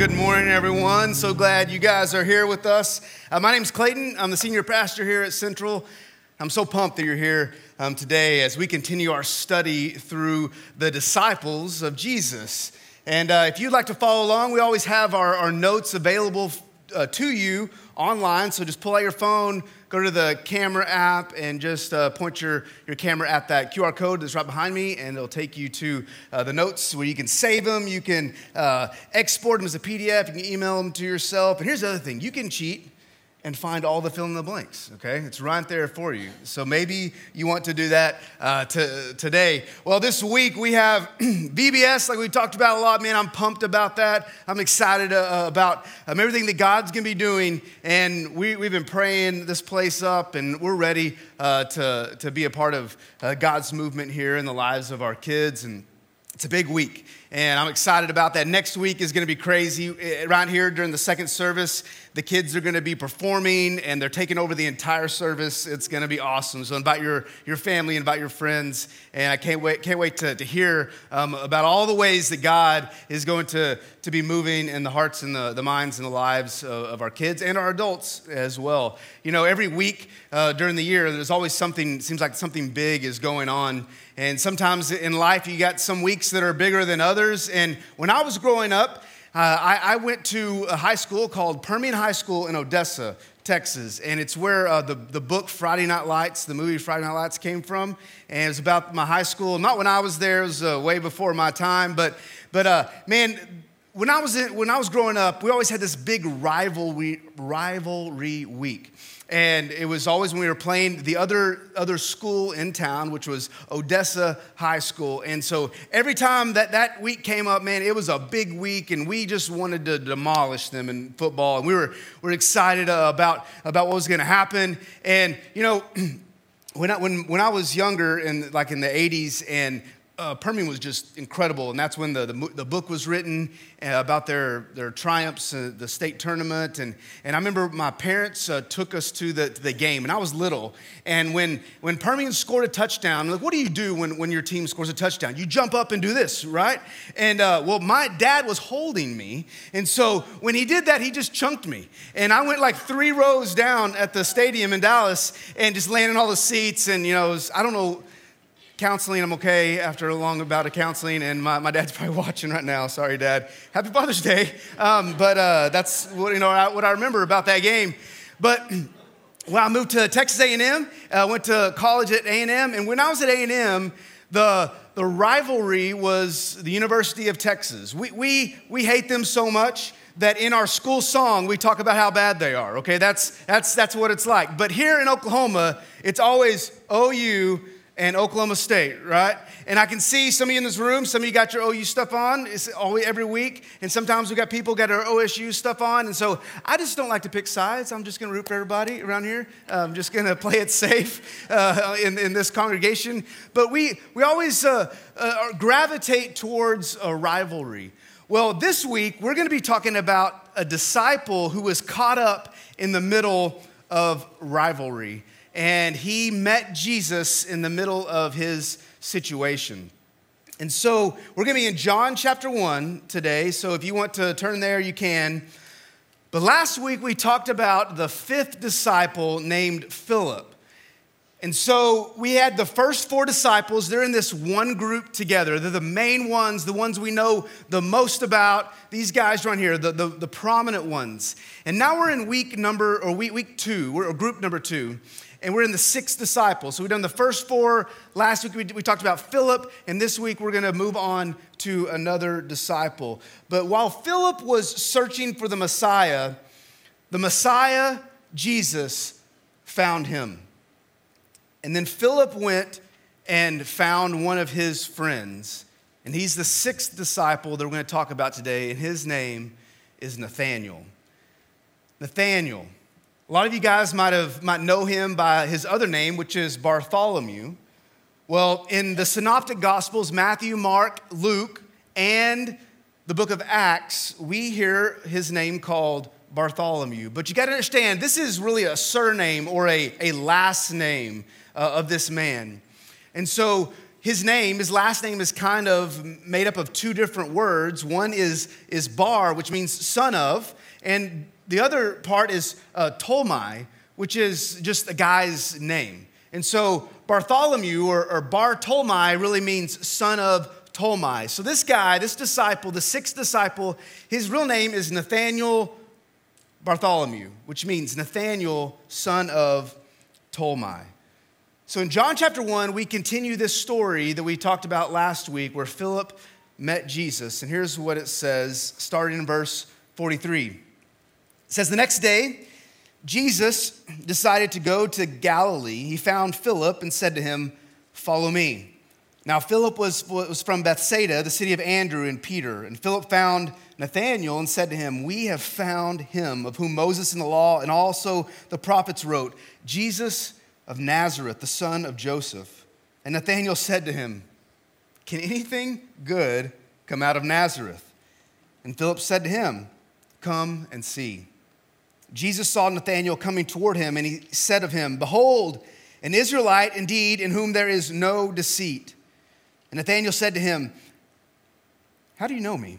good morning, everyone. So glad you guys are here with us. My name's Clayton. I'm the senior pastor here at Central. I'm so pumped that you're here today as we continue our study through the disciples of Jesus. And if you'd like to follow along, we always have our notes available to you online. So just pull out your phone, go to the camera app, and just point your camera at that QR code that's right behind me, and it'll take you to the notes where you can save them, you can export them as a PDF, you can email them to yourself. And here's the other thing, you can cheat and find all the fill in the blanks, okay? It's right there for you. So maybe you want to do that today. Well, this week we have VBS, like we talked about a lot. Man, I'm pumped about that. I'm excited about everything that God's gonna be doing. And we've been praying this place up, and we're ready to be a part of God's movement here in the lives of our kids. And it's a big week, and I'm excited about that. Next week is going to be crazy. Around here during the second service, the kids are going to be performing, and they're taking over the entire service. It's going to be awesome. So invite your family, invite your friends, and I can't wait to hear about all the ways that God is going to be moving in the hearts and the minds and the lives of our kids and our adults as well. You know, every week during the year, there's always something, seems like something big is going on. And sometimes in life, you got some weeks that are bigger than others. And when I was growing up, I went to a high school called Permian High School in Odessa, Texas. And it's where the book Friday Night Lights, the movie Friday Night Lights, came from. And it was about my high school. Not when I was there. It was way before my time. But man, when I was growing up, we always had this big rivalry week. And it was always when we were playing the other school in town, which was Odessa High School. And so every time that week came up, man, it was a big week, and we just wanted to demolish them in football. And we were excited about what was going to happen. And you know, when I was younger, and like in the 80s, and Permian was just incredible, and that's when the book was written about their triumphs, the state tournament, and I remember my parents took us to the game, and I was little, and when Permian scored a touchdown, like, what do you do when your team scores a touchdown? You jump up and do this, right? And my dad was holding me, and so when he did that, he just chunked me, and I went like 3 rows down at the stadium in Dallas, and just landed on all the seats, and you know, it was, I don't know. Counseling, I'm okay after a long bout of counseling, and my dad's probably watching right now. Sorry, Dad. Happy Father's Day. But that's what I remember about that game. But when I moved to Texas A and M, I went to college at A and M, and when I was at A and M, the rivalry was the University of Texas. We hate them so much that in our school song, we talk about how bad they are. Okay, that's what it's like. But here in Oklahoma, it's always OU. And Oklahoma State, right? And I can see some of you in this room, some of you got your OU stuff on. It's always every week. And sometimes we got people got our OSU stuff on. And so I just don't like to pick sides. I'm just going to root for everybody around here. I'm just going to play it safe in this congregation. But we always gravitate towards a rivalry. Well, this week, we're going to be talking about a disciple who was caught up in the middle of rivalry. And he met Jesus in the middle of his situation. And so we're going to be in John chapter 1 today. So if you want to turn there, you can. But last week we talked about the 5th disciple named Philip. And so we had the first 4 disciples. They're in this one group together. They're the main ones, the ones we know the most about. These guys right here, the prominent ones. And now we're in week 2, or group number 2. And we're in the 6th disciple. So we've done the first 4. Last week we talked about Philip. And this week we're going to move on to another disciple. But while Philip was searching for the Messiah, Jesus, found him. And then Philip went and found one of his friends. And he's the 6th disciple that we're going to talk about today. And his name is Nathanael. Nathanael. A lot of you guys might know him by his other name, which is Bartholomew. Well, in the Synoptic Gospels, Matthew, Mark, Luke, and the book of Acts, we hear his name called Bartholomew. But you got to understand, this is really a surname or a last name of this man. And so his name, his last name is kind of made up of two different words. One is Bar, which means son of, and the other part is Tolmai, which is just a guy's name. And so Bartholomew or Bartolmai really means son of Tolmai. So this guy, this disciple, the sixth disciple, his real name is Nathanael Bartholomew, which means Nathanael, son of Tolmai. So in John chapter 1, we continue this story that we talked about last week where Philip met Jesus. And here's what it says, starting in verse 43. It says, the next day, Jesus decided to go to Galilee. He found Philip and said to him, follow me. Now, Philip was from Bethsaida, the city of Andrew and Peter. And Philip found Nathanael and said to him, we have found him of whom Moses in the law and also the prophets wrote, Jesus of Nazareth, the son of Joseph. And Nathanael said to him, can anything good come out of Nazareth? And Philip said to him, come and see. Jesus saw Nathanael coming toward him, and he said of him, behold, an Israelite indeed, in whom there is no deceit. And Nathanael said to him, how do you know me?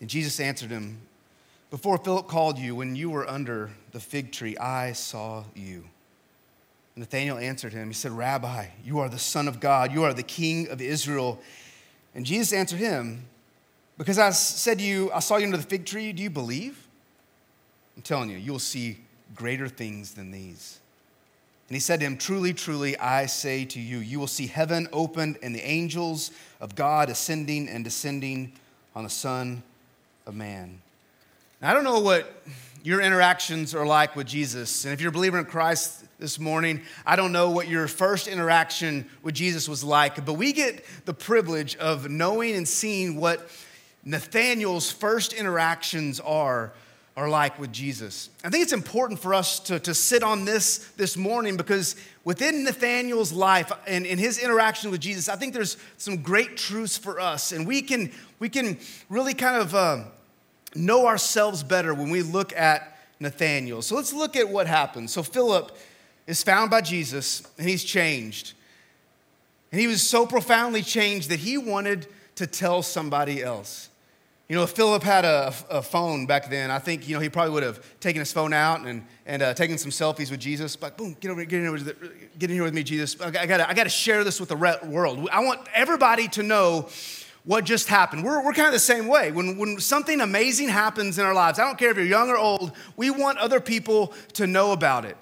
And Jesus answered him, before Philip called you, when you were under the fig tree, I saw you. Nathanael answered him. He said, Rabbi, you are the Son of God. You are the King of Israel. And Jesus answered him, because I said to you, I saw you under the fig tree. Do you believe? I'm telling you, you will see greater things than these. And he said to him, truly, truly, I say to you, you will see heaven opened and the angels of God ascending and descending on the Son of Man. Now, I don't know what your interactions are like with Jesus. And if you're a believer in Christ this morning, I don't know what your first interaction with Jesus was like, but we get the privilege of knowing and seeing what Nathanael's first interactions are like with Jesus. I think it's important for us to sit on this morning, because within Nathanael's life and in his interaction with Jesus, I think there's some great truths for us. And we can really kind of know ourselves better when we look at Nathanael. So let's look at what happens. So Philip is found by Jesus, and he's changed. And he was so profoundly changed that he wanted to tell somebody else. You know, if Philip had a phone back then, I think, you know, he probably would have taken his phone out and taken some selfies with Jesus. Like, boom, get in here with me, Jesus. I gotta share this with the world. I want everybody to know what just happened. We're kind of the same way. When something amazing happens in our lives, I don't care if you're young or old, we want other people to know about it.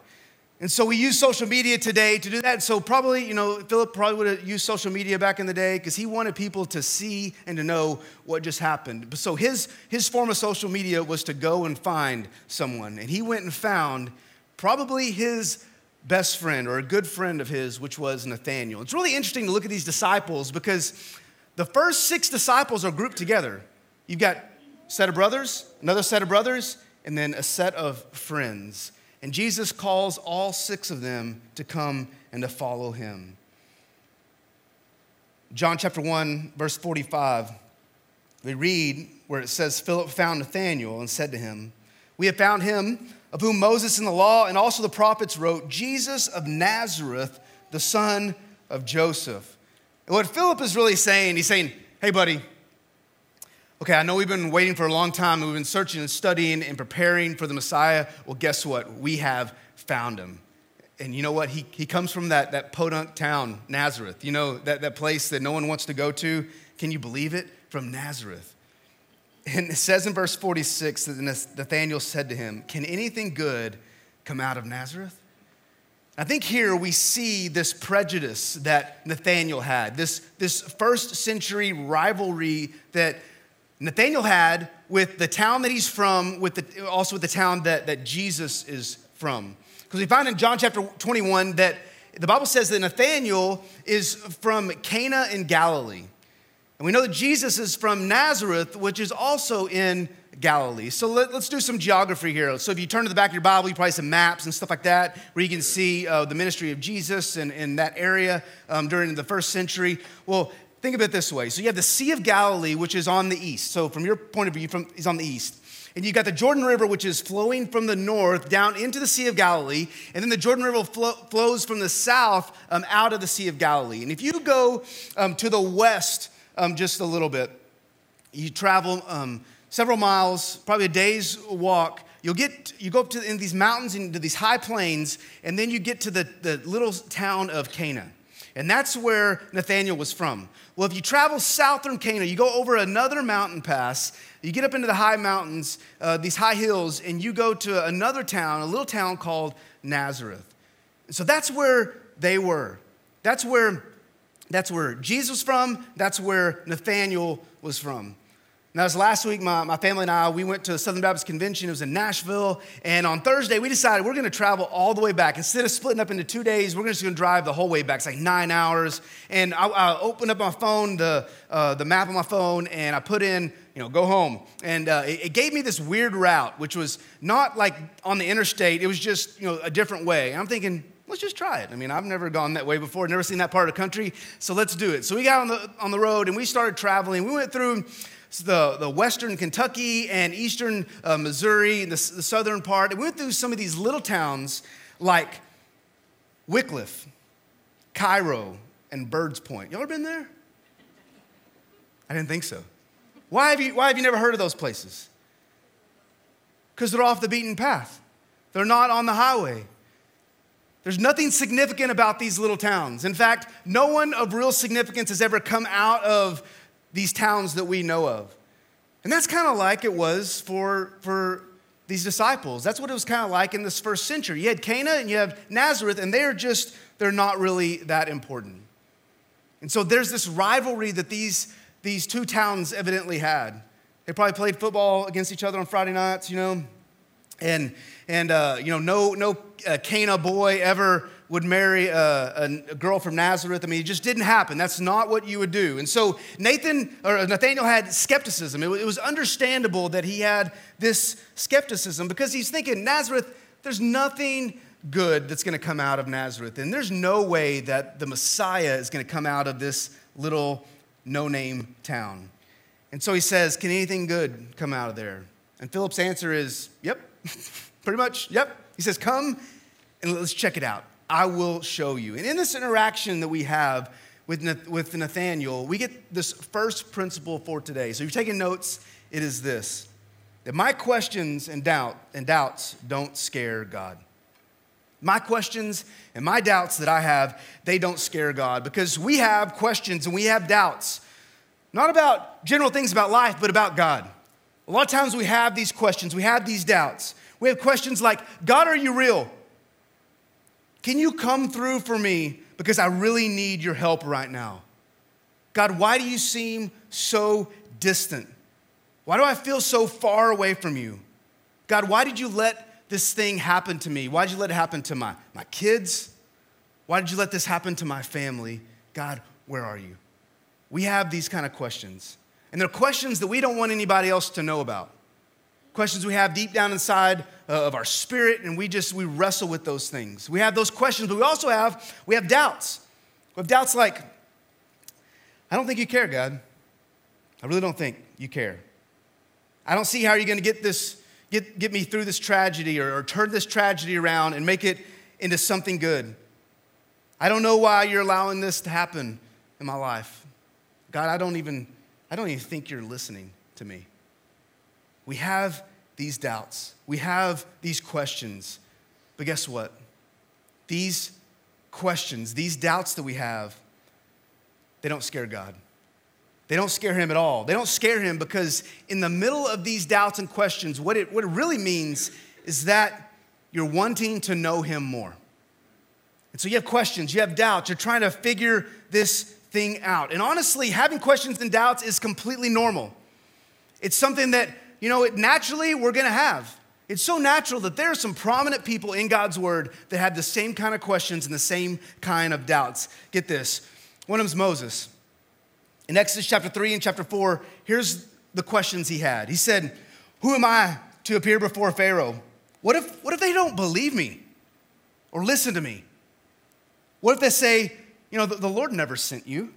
And so we use social media today to do that. So probably, you know, Philip probably would have used social media back in the day because he wanted people to see and to know what just happened. So his form of social media was to go and find someone. And he went and found probably his best friend or a good friend of his, which was Nathanael. It's really interesting to look at these disciples because the first six disciples are grouped together. You've got a set of brothers, another set of brothers, and then a set of friends. And Jesus calls all six of them to come and to follow him. John chapter 1, verse 45, we read where it says, Philip found Nathanael and said to him, we have found him of whom Moses in the law and also the prophets wrote, Jesus of Nazareth, the son of Joseph. What Philip is really saying, he's saying, hey, buddy, okay, I know we've been waiting for a long time. We've been searching and studying and preparing for the Messiah. Well, guess what? We have found him. And you know what? He comes from that podunk town, Nazareth, you know, that place that no one wants to go to. Can you believe it? From Nazareth. And it says in verse 46 that Nathanael said to him, can anything good come out of Nazareth? I think here we see this prejudice that Nathanael had, this first century rivalry that Nathanael had with the town that he's from, also with the town that Jesus is from. Because we find in John chapter 21 that the Bible says that Nathanael is from Cana in Galilee. And we know that Jesus is from Nazareth, which is also in Galilee. So let's do some geography here. So if you turn to the back of your Bible, you probably some maps and stuff like that where you can see the ministry of Jesus in that area during the first century. Well, think of it this way. So you have the Sea of Galilee, which is on the east. So from your point of view, he's on the east. And you got the Jordan River, which is flowing from the north down into the Sea of Galilee. And then the Jordan River flows from the south out of the Sea of Galilee. And if you go to the west just a little bit, you travel several miles, probably a day's walk. You go up to in these mountains, into these high plains, and then you get to the little town of Cana. And that's where Nathanael was from. Well, if you travel south from Cana, you go over another mountain pass, you get up into the high mountains, these high hills, and you go to another town, a little town called Nazareth. So that's where they were. That's where Jesus was from. That's where Nathanael was from. Now, this last week, my family and I, we went to a Southern Baptist Convention. It was in Nashville. And on Thursday, we decided we're going to travel all the way back. Instead of splitting up into 2 days, we're just going to drive the whole way back. It's like 9 hours. And I opened up my phone, the map on my phone, and I put in, go home. And it gave me this weird route, which was not like on the interstate. It was just, a different way. And I'm thinking, let's just try it. I mean, I've never gone that way before, never seen that part of the country. So let's do it. So we got on the road, and we started traveling. We went through the western Kentucky and eastern Missouri, and the southern part. And we went through some of these little towns like Wycliffe, Cairo, and Bird's Point. Y'all ever been there? I didn't think so. Why have you never heard of those places? Because they're off the beaten path. They're not on the highway. There's nothing significant about these little towns. In fact, no one of real significance has ever come out of these towns that we know of. And that's kind of like it was for these disciples. That's what it was kind of like in this first century. You had Cana and you have Nazareth, and they're not really that important. And so there's this rivalry that these two towns evidently had. They probably played football against each other on Friday nights, And no Cana boy ever would marry a girl from Nazareth. I mean, it just didn't happen. That's not what you would do. And so Nathanael had skepticism. It was understandable that he had this skepticism because he's thinking, Nazareth, there's nothing good that's going to come out of Nazareth. And there's no way that the Messiah is going to come out of this little no-name town. And so he says, can anything good come out of there? And Philip's answer is, yep. Pretty much, yep. He says, come and let's check it out. I will show you. And in this interaction that we have with Nathanael, we get this first principle for today. So if you're taking notes, it is this: that my questions and doubts don't scare God. My questions and my doubts that I have, they don't scare God, because we have questions and we have doubts, not about general things about life, but about God. A lot of times we have these questions, we have these doubts. We have questions like, God, are you real? Can you come through for me? Because I really need your help right now. God, why do you seem so distant? Why do I feel so far away from you? God, why did you let this thing happen to me? Why did you let it happen to my kids? Why did you let this happen to my family? God, where are you? We have these kind of questions. And they're questions that we don't want anybody else to know about. Questions we have deep down inside of our spirit, and we wrestle with those things. We have those questions, but we have doubts. We have doubts like, I don't think you care, God. I really don't think you care. I don't see how you're going to get me through this tragedy or turn this tragedy around and make it into something good. I don't know why you're allowing this to happen in my life. God, I don't even think you're listening to me. We have these doubts. We have these questions. But guess what? These questions, these doubts that we have, they don't scare God. They don't scare him at all. They don't scare him because in the middle of these doubts and questions, what it really means is that you're wanting to know him more. And so you have questions, you have doubts, you're trying to figure this thing out. And honestly, having questions and doubts is completely normal. It's something that, naturally we're going to have. It's so natural that there are some prominent people in God's word that had the same kind of questions and the same kind of doubts. Get this. One of them's Moses. In Exodus chapter 3 and chapter 4, here's the questions he had. He said, who am I to appear before Pharaoh? What if they don't believe me or listen to me? What if they say, the Lord never sent you?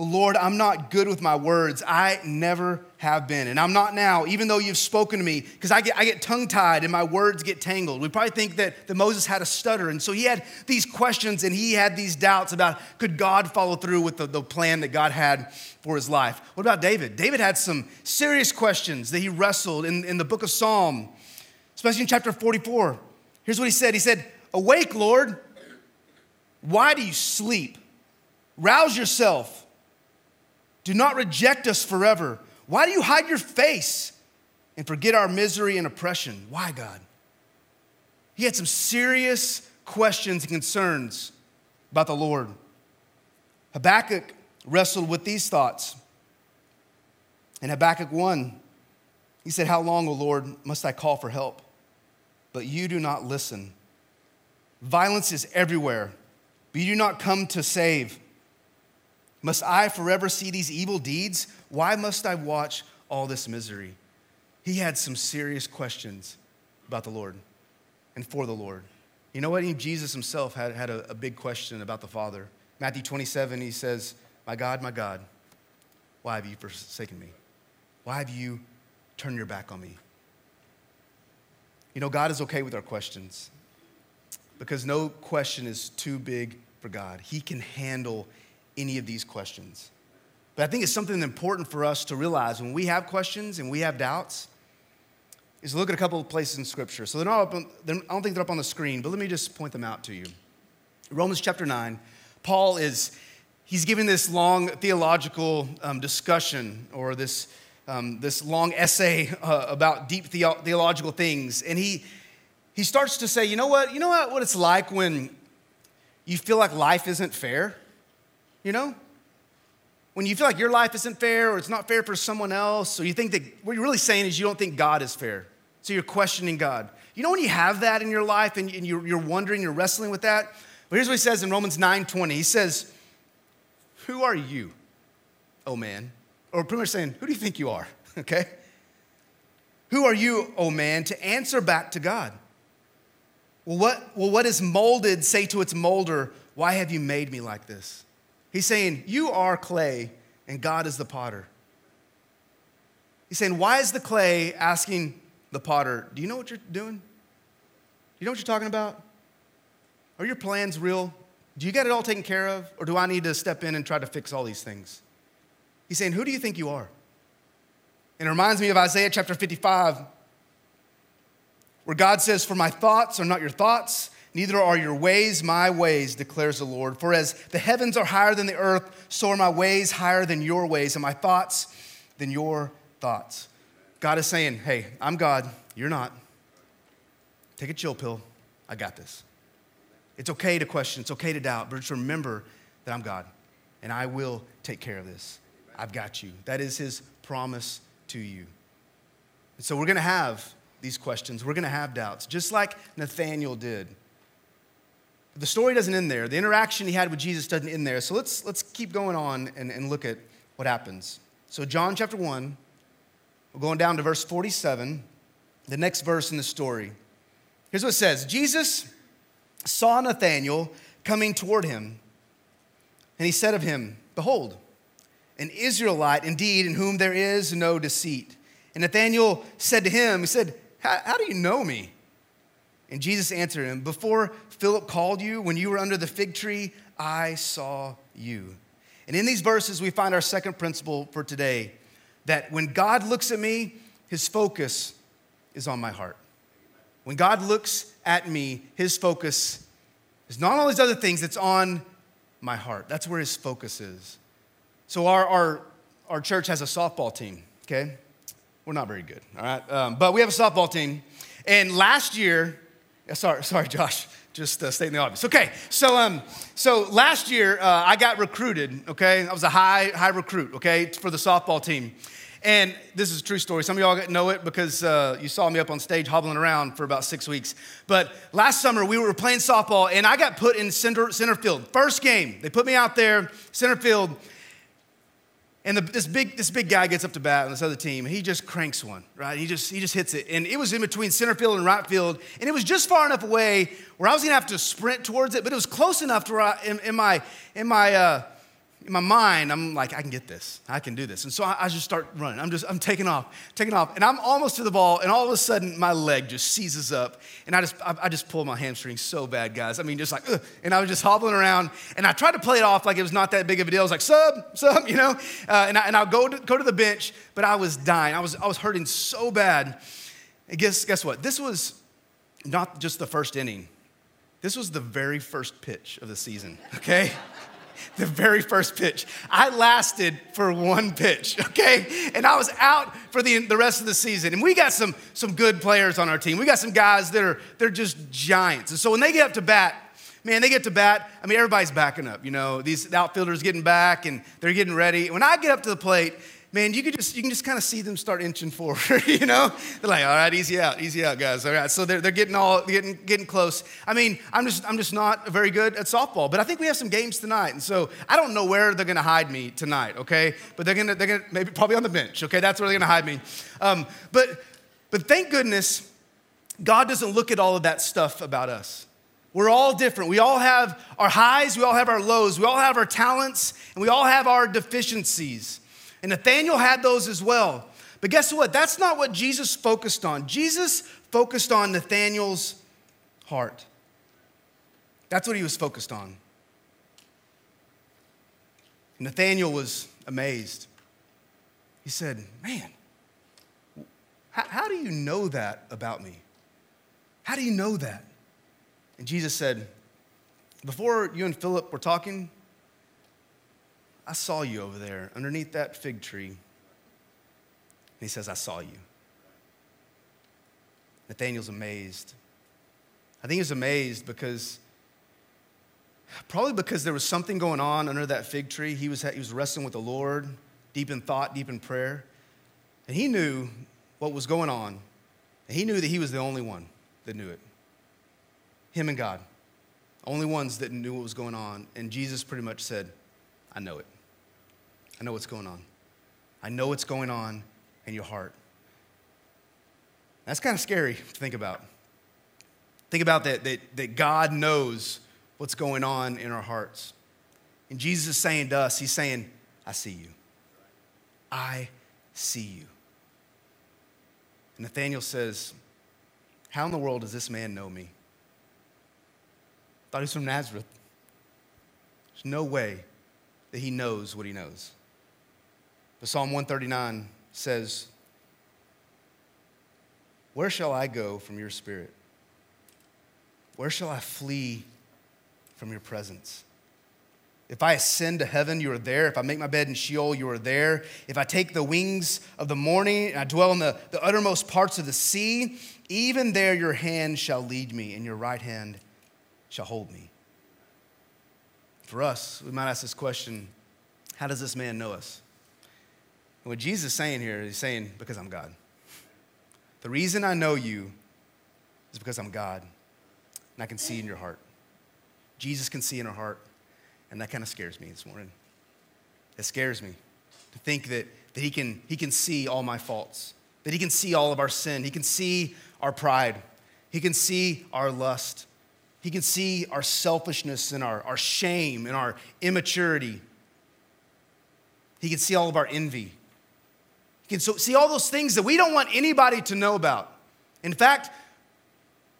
Lord, I'm not good with my words. I never have been. And I'm not now, even though you've spoken to me, because I get tongue-tied and my words get tangled. We probably think that Moses had a stutter. And so he had these questions and he had these doubts about could God follow through with the plan that God had for his life? What about David? David had some serious questions that he wrestled in the book of Psalm, especially in chapter 44. Here's what he said. He said, "Awake, Lord. Why do you sleep? Rouse yourself. Do not reject us forever. Why do you hide your face and forget our misery and oppression? Why, God?" He had some serious questions and concerns about the Lord. Habakkuk wrestled with these thoughts. In Habakkuk 1, he said, "How long, O Lord, must I call for help? But you do not listen. Violence is everywhere, but you do not come to save. Must I forever see these evil deeds? Why must I watch all this misery?" He had some serious questions about the Lord and for the Lord. You know what? Jesus himself had a big question about the Father. Matthew 27, he says, my God, why have you forsaken me? Why have you turned your back on me?" You know, God is okay with our questions because no question is too big for God. He can handle any of these questions. But I think it's something important for us to realize when we have questions and we have doubts is look at a couple of places in Scripture. So I don't think they're up on the screen, but let me just point them out to you. Romans chapter 9, Paul he's giving this long theological discussion or this long essay about deep theological things. And he starts to say, you know what it's like when you feel like life isn't fair? You know, when you feel like your life isn't fair or it's not fair for someone else, or you think that what you're really saying is you don't think God is fair. So you're questioning God. You know, when you have that in your life and you're wondering, you're wrestling with that. But here's what he says in Romans 9:20. He says, "Who are you, oh man?" Or pretty much saying, who do you think you are? Okay. Who are you, oh man, to answer back to God? Well, what is molded say to its molder, "Why have you made me like this?" He's saying, you are clay and God is the potter. He's saying, why is the clay asking the potter, "Do you know what you're doing? Do you know what you're talking about? Are your plans real? Do you got it all taken care of? Or do I need to step in and try to fix all these things?" He's saying, who do you think you are? And it reminds me of Isaiah chapter 55, where God says, "For my thoughts are not your thoughts, neither are your ways my ways, declares the Lord. For as the heavens are higher than the earth, so are my ways higher than your ways, and my thoughts than your thoughts." God is saying, hey, I'm God, you're not. Take a chill pill, I got this. It's okay to question, it's okay to doubt, but just remember that I'm God, and I will take care of this. I've got you. That is his promise to you. And so we're gonna have these questions, we're gonna have doubts, just like Nathanael did. The story doesn't end there. The interaction he had with Jesus doesn't end there. So let's keep going on and look at what happens. So John chapter 1, we're going down to verse 47, the next verse in the story. Here's what it says. Jesus saw Nathanael coming toward him, and he said of him, "Behold, an Israelite indeed in whom there is no deceit." And Nathanael said to him, he said, "How do you know me?" And Jesus answered him, "Before Philip called you, when you were under the fig tree, I saw you." And in these verses, we find our second principle for today, that when God looks at me, his focus is on my heart. When God looks at me, his focus is not on all these other things, it's on my heart. That's where his focus is. So our church has a softball team, okay? We're not very good, all right? But we have a softball team. And last year... Sorry, Josh, just stating the obvious. Okay, so last year I got recruited, okay? I was a high recruit, okay, for the softball team. And this is a true story. Some of y'all know it because you saw me up on stage hobbling around for about 6 weeks. But last summer we were playing softball and I got put in center field. First game, they put me out there, center field. And this big guy gets up to bat on this other team, and he just cranks one, right? He just hits it. And it was in between center field and right field, and it was just far enough away where I was going to have to sprint towards it, but it was close enough to where I, in my in my mind, I'm like, I can get this. I can do this. And so I just start running. I'm taking off. And I'm almost to the ball, and all of a sudden, my leg just seizes up, and I just pulled my hamstring so bad, guys. I mean, just like, ugh. And I was just hobbling around, and I tried to play it off like it was not that big of a deal. I was like, sub, you know? And I'll go to the bench, but I was dying. I was hurting so bad. And guess what? This was not just the first inning. This was the very first pitch of the season, okay? The very first pitch. I lasted for one pitch, okay? And I was out for the rest of the season. And we got some good players on our team. We got some guys that they're just giants. And so when they get up to bat, man, they get to bat. I mean, everybody's backing up, you know. These outfielders getting back and they're getting ready. When I get up to the plate, man, you can just kind of see them start inching forward, you know? They're like, all right, easy out, guys. All right. So they're getting close. I mean, I'm just not very good at softball, but I think we have some games tonight. And so I don't know where they're gonna hide me tonight, okay? But they're gonna maybe probably on the bench, okay? That's where they're gonna hide me. But thank goodness God doesn't look at all of that stuff about us. We're all different. We all have our highs, we all have our lows, we all have our talents, and we all have our deficiencies. And Nathanael had those as well. But guess what? That's not what Jesus focused on. Jesus focused on Nathanael's heart. That's what he was focused on. Nathanael was amazed. He said, man, how do you know that about me? How do you know that? And Jesus said, before you and Philip were talking, I saw you over there underneath that fig tree. And he says, I saw you. Nathanael's amazed. I think he was amazed because there was something going on under that fig tree. He was wrestling with the Lord, deep in thought, deep in prayer. And he knew what was going on. And he knew that he was the only one that knew it. Him and God. Only ones that knew what was going on. And Jesus pretty much said, I know it. I know what's going on. I know what's going on in your heart. That's kind of scary to think about. Think about that God knows what's going on in our hearts. And Jesus is saying to us, he's saying, I see you. I see you. And Nathanael says, how in the world does this man know me? Thought he's from Nazareth. There's no way that he knows what he knows. But Psalm 139 says, where shall I go from your spirit? Where shall I flee from your presence? If I ascend to heaven, you are there. If I make my bed in Sheol, you are there. If I take the wings of the morning and I dwell in the uttermost parts of the sea, even there your hand shall lead me and your right hand shall hold me. For us, we might ask this question, how does this man know us? And what Jesus is saying here, he's saying, because I'm God. The reason I know you is because I'm God, and I can see in your heart. Jesus can see in our heart, and that kind of scares me this morning. It scares me to think that he can see all my faults, that he can see all of our sin. He can see our pride. He can see our lust. He can see our selfishness and our shame and our immaturity. He can see all of our envy. He can see all those things that we don't want anybody to know about. In fact,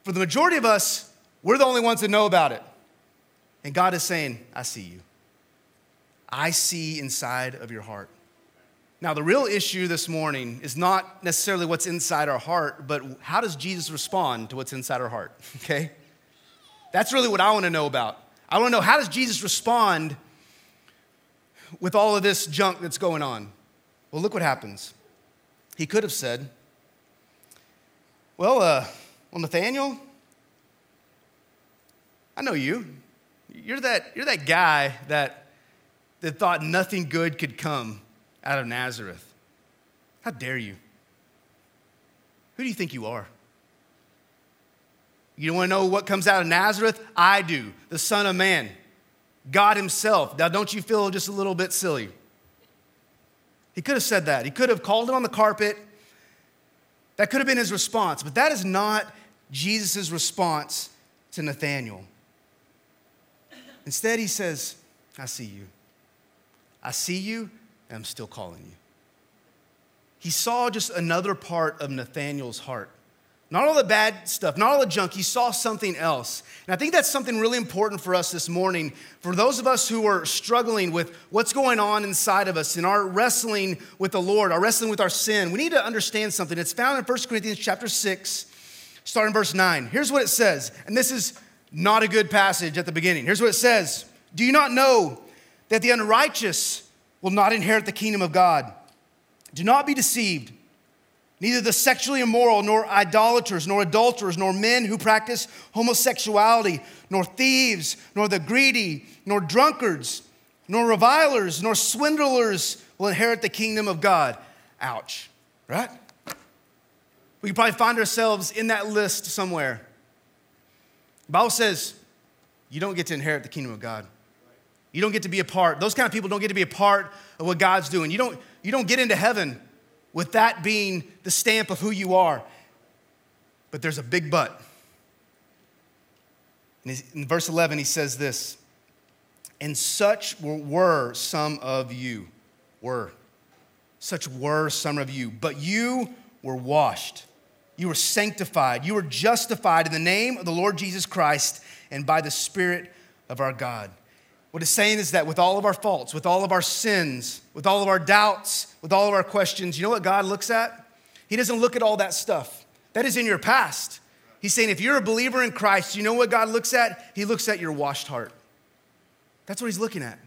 for the majority of us, we're the only ones that know about it. And God is saying, I see you. I see inside of your heart. Now, the real issue this morning is not necessarily what's inside our heart, but how does Jesus respond to what's inside our heart, okay? That's really what I want to know about. I want to know, how does Jesus respond with all of this junk that's going on? Well, look what happens. He could have said, well, Nathanael, I know you. You're that guy that thought nothing good could come out of Nazareth. How dare you? Who do you think you are? You don't want to know what comes out of Nazareth? I do, the Son of Man, God himself. Now, don't you feel just a little bit silly? He could have said that. He could have called him on the carpet. That could have been his response, but that is not Jesus' response to Nathanael. Instead, he says, I see you. I see you, and I'm still calling you. He saw just another part of Nathanael's heart. Not all the bad stuff, not all the junk. He saw something else. And I think that's something really important for us this morning. For those of us who are struggling with what's going on inside of us and our wrestling with the Lord, our wrestling with our sin, we need to understand something. It's found in 1 Corinthians chapter 6, starting verse 9. Here's what it says. And this is not a good passage at the beginning. Here's what it says. Do you not know that the unrighteous will not inherit the kingdom of God? Do not be deceived. Neither the sexually immoral, nor idolaters, nor adulterers, nor men who practice homosexuality, nor thieves, nor the greedy, nor drunkards, nor revilers, nor swindlers will inherit the kingdom of God. Ouch, right? We can probably find ourselves in that list somewhere. The Bible says you don't get to inherit the kingdom of God. You don't get to be a part. Those kind of people don't get to be a part of what God's doing. You don't get into heaven with that being the stamp of who you are. But there's a big but. In verse 11, he says this, and such were some of you. Such were some of you. But you were washed. You were sanctified. You were justified in the name of the Lord Jesus Christ and by the Spirit of our God. What it's saying is that with all of our faults, with all of our sins, with all of our doubts, with all of our questions, you know what God looks at? He doesn't look at all that stuff. That is in your past. He's saying if you're a believer in Christ, you know what God looks at? He looks at your washed heart. That's what he's looking at.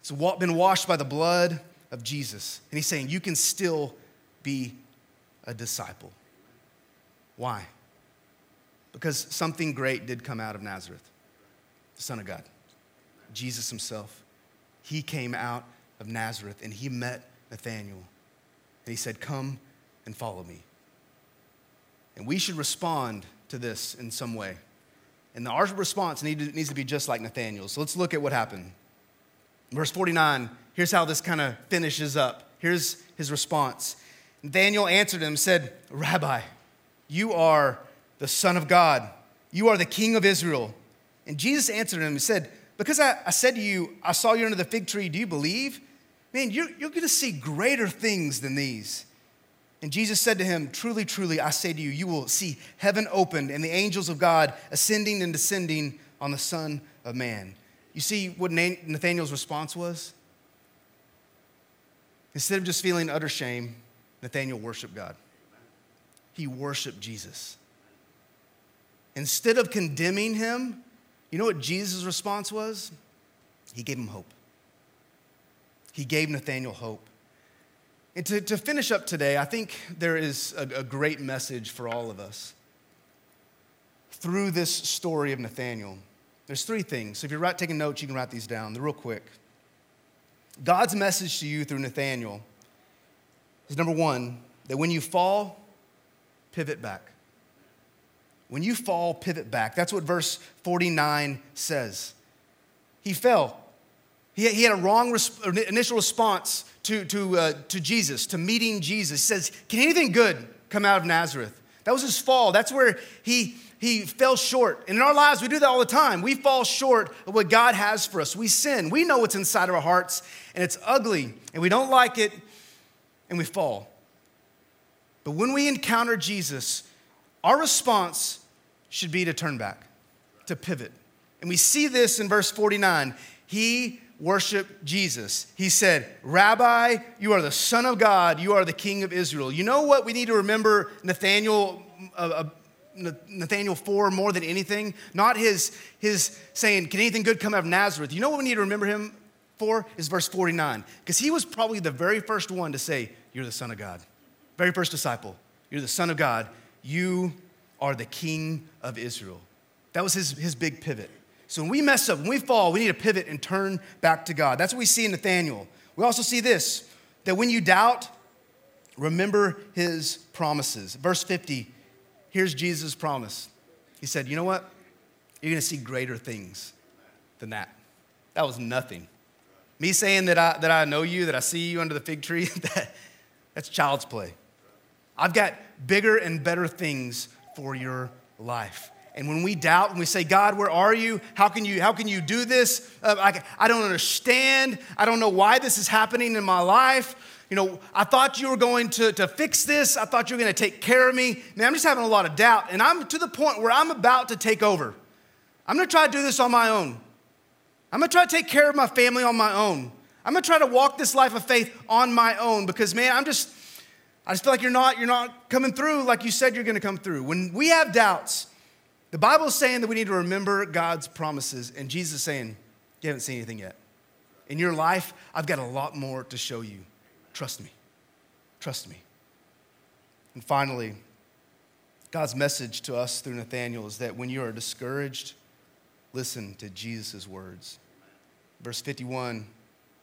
It's been washed by the blood of Jesus. And he's saying you can still be a disciple. Why? Because something great did come out of Nazareth, the Son of God. Jesus himself, he came out of Nazareth and he met Nathanael. And he said, come and follow me. And we should respond to this in some way. And our response needs to be just like Nathanael's. So let's look at what happened. Verse 49, here's how this kind of finishes up. Here's his response. Nathanael answered him and said, Rabbi, you are the Son of God. You are the King of Israel. And Jesus answered him and said, because I said to you, I saw you under the fig tree, do you believe? Man, you're going to see greater things than these. And Jesus said to him, truly, truly, I say to you, you will see heaven opened and the angels of God ascending and descending on the Son of Man. You see what Nathanael's response was? Instead of just feeling utter shame, Nathanael worshiped God. He worshiped Jesus. Instead of condemning him, you know what Jesus' response was? He gave him hope. He gave Nathanael hope. And to finish up today, I think there is a great message for all of us. Through this story of Nathanael, there's three things. So if you're taking notes, you can write these down. They're real quick. God's message to you through Nathanael is, number one, that when you fall, pivot back. When you fall, pivot back. That's what verse 49 says. He fell. He had a wrong initial response to Jesus, to meeting Jesus. He says, can anything good come out of Nazareth? That was his fall. That's where he fell short. And in our lives, we do that all the time. We fall short of what God has for us. We sin. We know what's inside of our hearts, and it's ugly, and we don't like it, and we fall. But when we encounter Jesus, our response should be to turn back, to pivot. And we see this in verse 49. He worshiped Jesus. He said, Rabbi, you are the Son of God. You are the King of Israel. You know what we need to remember Nathanael for more than anything? Not his saying, can anything good come out of Nazareth? You know what we need to remember him for is verse 49. Because he was probably the very first one to say, you're the Son of God. Very first disciple. You're the Son of God. You are the King of Israel. That was his big pivot. So when we mess up, when we fall, we need to pivot and turn back to God. That's what we see in Nathanael. We also see this, that when you doubt, remember his promises. Verse 50, here's Jesus' promise. He said, you know what? You're going to see greater things than that. That was nothing. Me saying that I know you, that I see you under the fig tree, that's child's play. I've got bigger and better things for your life. And when we doubt and we say, God, where are you? How can you do this? I don't understand. I don't know why this is happening in my life. You know, I thought you were going to fix this. I thought you were going to take care of me. Man, I'm just having a lot of doubt. And I'm to the point where I'm about to take over. I'm going to try to do this on my own. I'm going to try to take care of my family on my own. I'm going to try to walk this life of faith on my own because, man, I just feel like you're not coming through like you said you're going to come through. When we have doubts, the Bible's saying that we need to remember God's promises, and Jesus is saying, you haven't seen anything yet. In your life, I've got a lot more to show you. Trust me. Trust me. And finally, God's message to us through Nathanael is that when you are discouraged, listen to Jesus' words. Verse 51,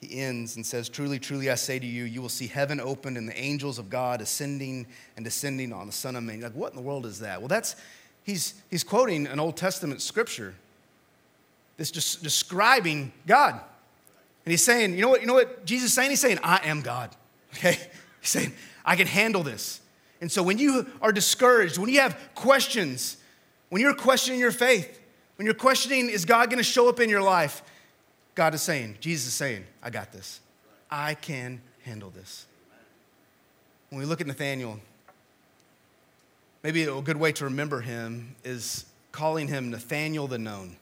he ends and says, "Truly, truly, I say to you, you will see heaven opened and the angels of God ascending and descending on the Son of Man." You're like, what in the world is that? Well, that's... He's quoting an Old Testament scripture that's just describing God. And he's saying, you know what Jesus is saying? He's saying, I am God, okay? He's saying, I can handle this. And so when you are discouraged, when you have questions, when you're questioning your faith, when you're questioning, is God gonna show up in your life? God is saying, Jesus is saying, I got this. I can handle this. When we look at Nathanael, maybe a good way to remember him is calling him Nathanael the Known.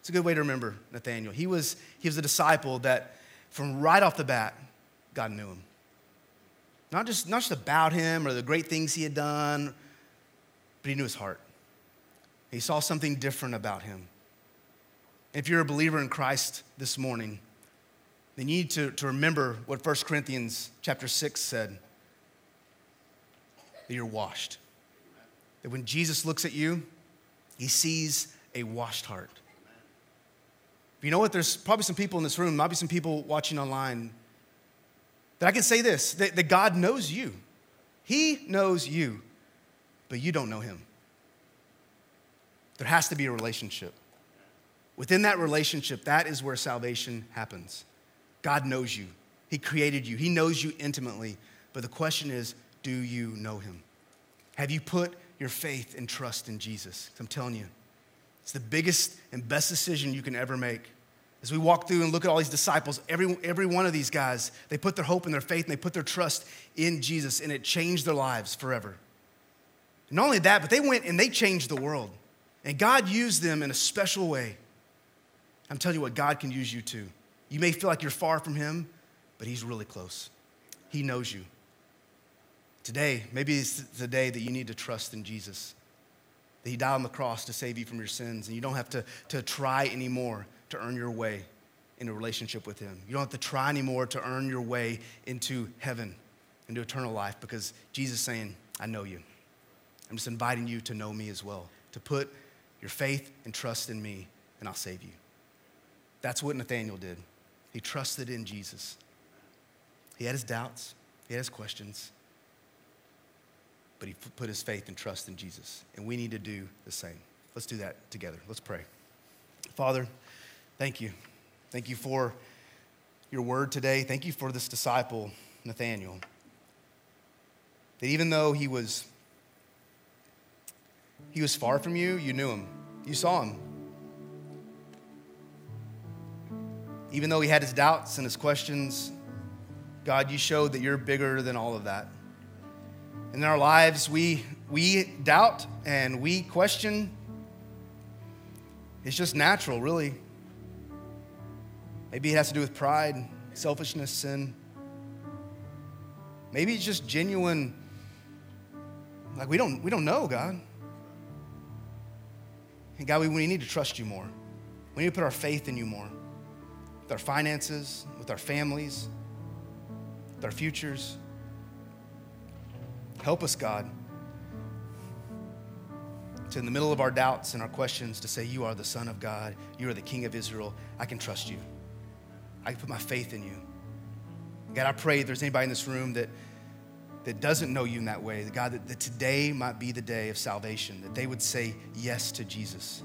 It's a good way to remember Nathanael. He was a disciple that from right off the bat, God knew him. Not just about him or the great things he had done, but he knew his heart. He saw something different about him. If you're a believer in Christ this morning, then you need to remember what 1 Corinthians chapter 6 said. That you're washed. That when Jesus looks at you, he sees a washed heart. But you know what? There's probably some people in this room, might be some people watching online, that I can say this, that God knows you. He knows you, but you don't know him. There has to be a relationship. Within that relationship, that is where salvation happens. God knows you. He created you. He knows you intimately. But the question is, do you know him? Have you put your faith and trust in Jesus? I'm telling you, it's the biggest and best decision you can ever make. As we walk through and look at all these disciples, every one of these guys, they put their hope and their faith and they put their trust in Jesus, and it changed their lives forever. And not only that, but they went and they changed the world. And God used them in a special way. I'm telling you what, God can use you too. You may feel like you're far from him, but he's really close. He knows you. Today, maybe it's the day that you need to trust in Jesus, that he died on the cross to save you from your sins, and you don't have to try anymore to earn your way into a relationship with him. You don't have to try anymore to earn your way into heaven, into eternal life, because Jesus is saying, I know you. I'm just inviting you to know me as well, to put your faith and trust in me, and I'll save you. That's what Nathanael did. He trusted in Jesus. He had his doubts. He had his questions. But he put his faith and trust in Jesus. And we need to do the same. Let's do that together. Let's pray. Father, thank you. Thank you for your word today. Thank you for this disciple, Nathanael. That even though he was far from you, you knew him. You saw him. Even though he had his doubts and his questions, God, you showed that you're bigger than all of that. In our lives, we doubt and we question. It's just natural, really. Maybe it has to do with pride, selfishness, sin. Maybe it's just genuine, like we don't know, God. And God, we need to trust you more. We need to put our faith in you more. With our finances, with our families, with our futures. Help us, God, to in the middle of our doubts and our questions to say, you are the Son of God. You are the King of Israel. I can trust you. I can put my faith in you. God, I pray if there's anybody in this room that doesn't know you in that way, that God, that today might be the day of salvation, that they would say yes to Jesus.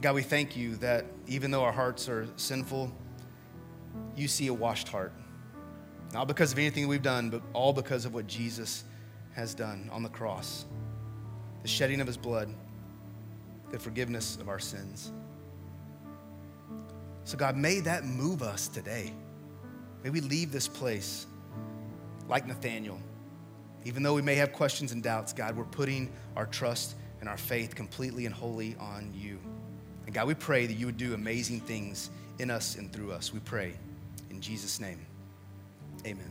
God, we thank you that even though our hearts are sinful, you see a washed heart. Not because of anything we've done, but all because of what Jesus has done on the cross, the shedding of his blood, the forgiveness of our sins. So God, may that move us today. May we leave this place like Nathanael. Even though we may have questions and doubts, God, we're putting our trust and our faith completely and wholly on you. And God, we pray that you would do amazing things in us and through us. We pray in Jesus' name, amen.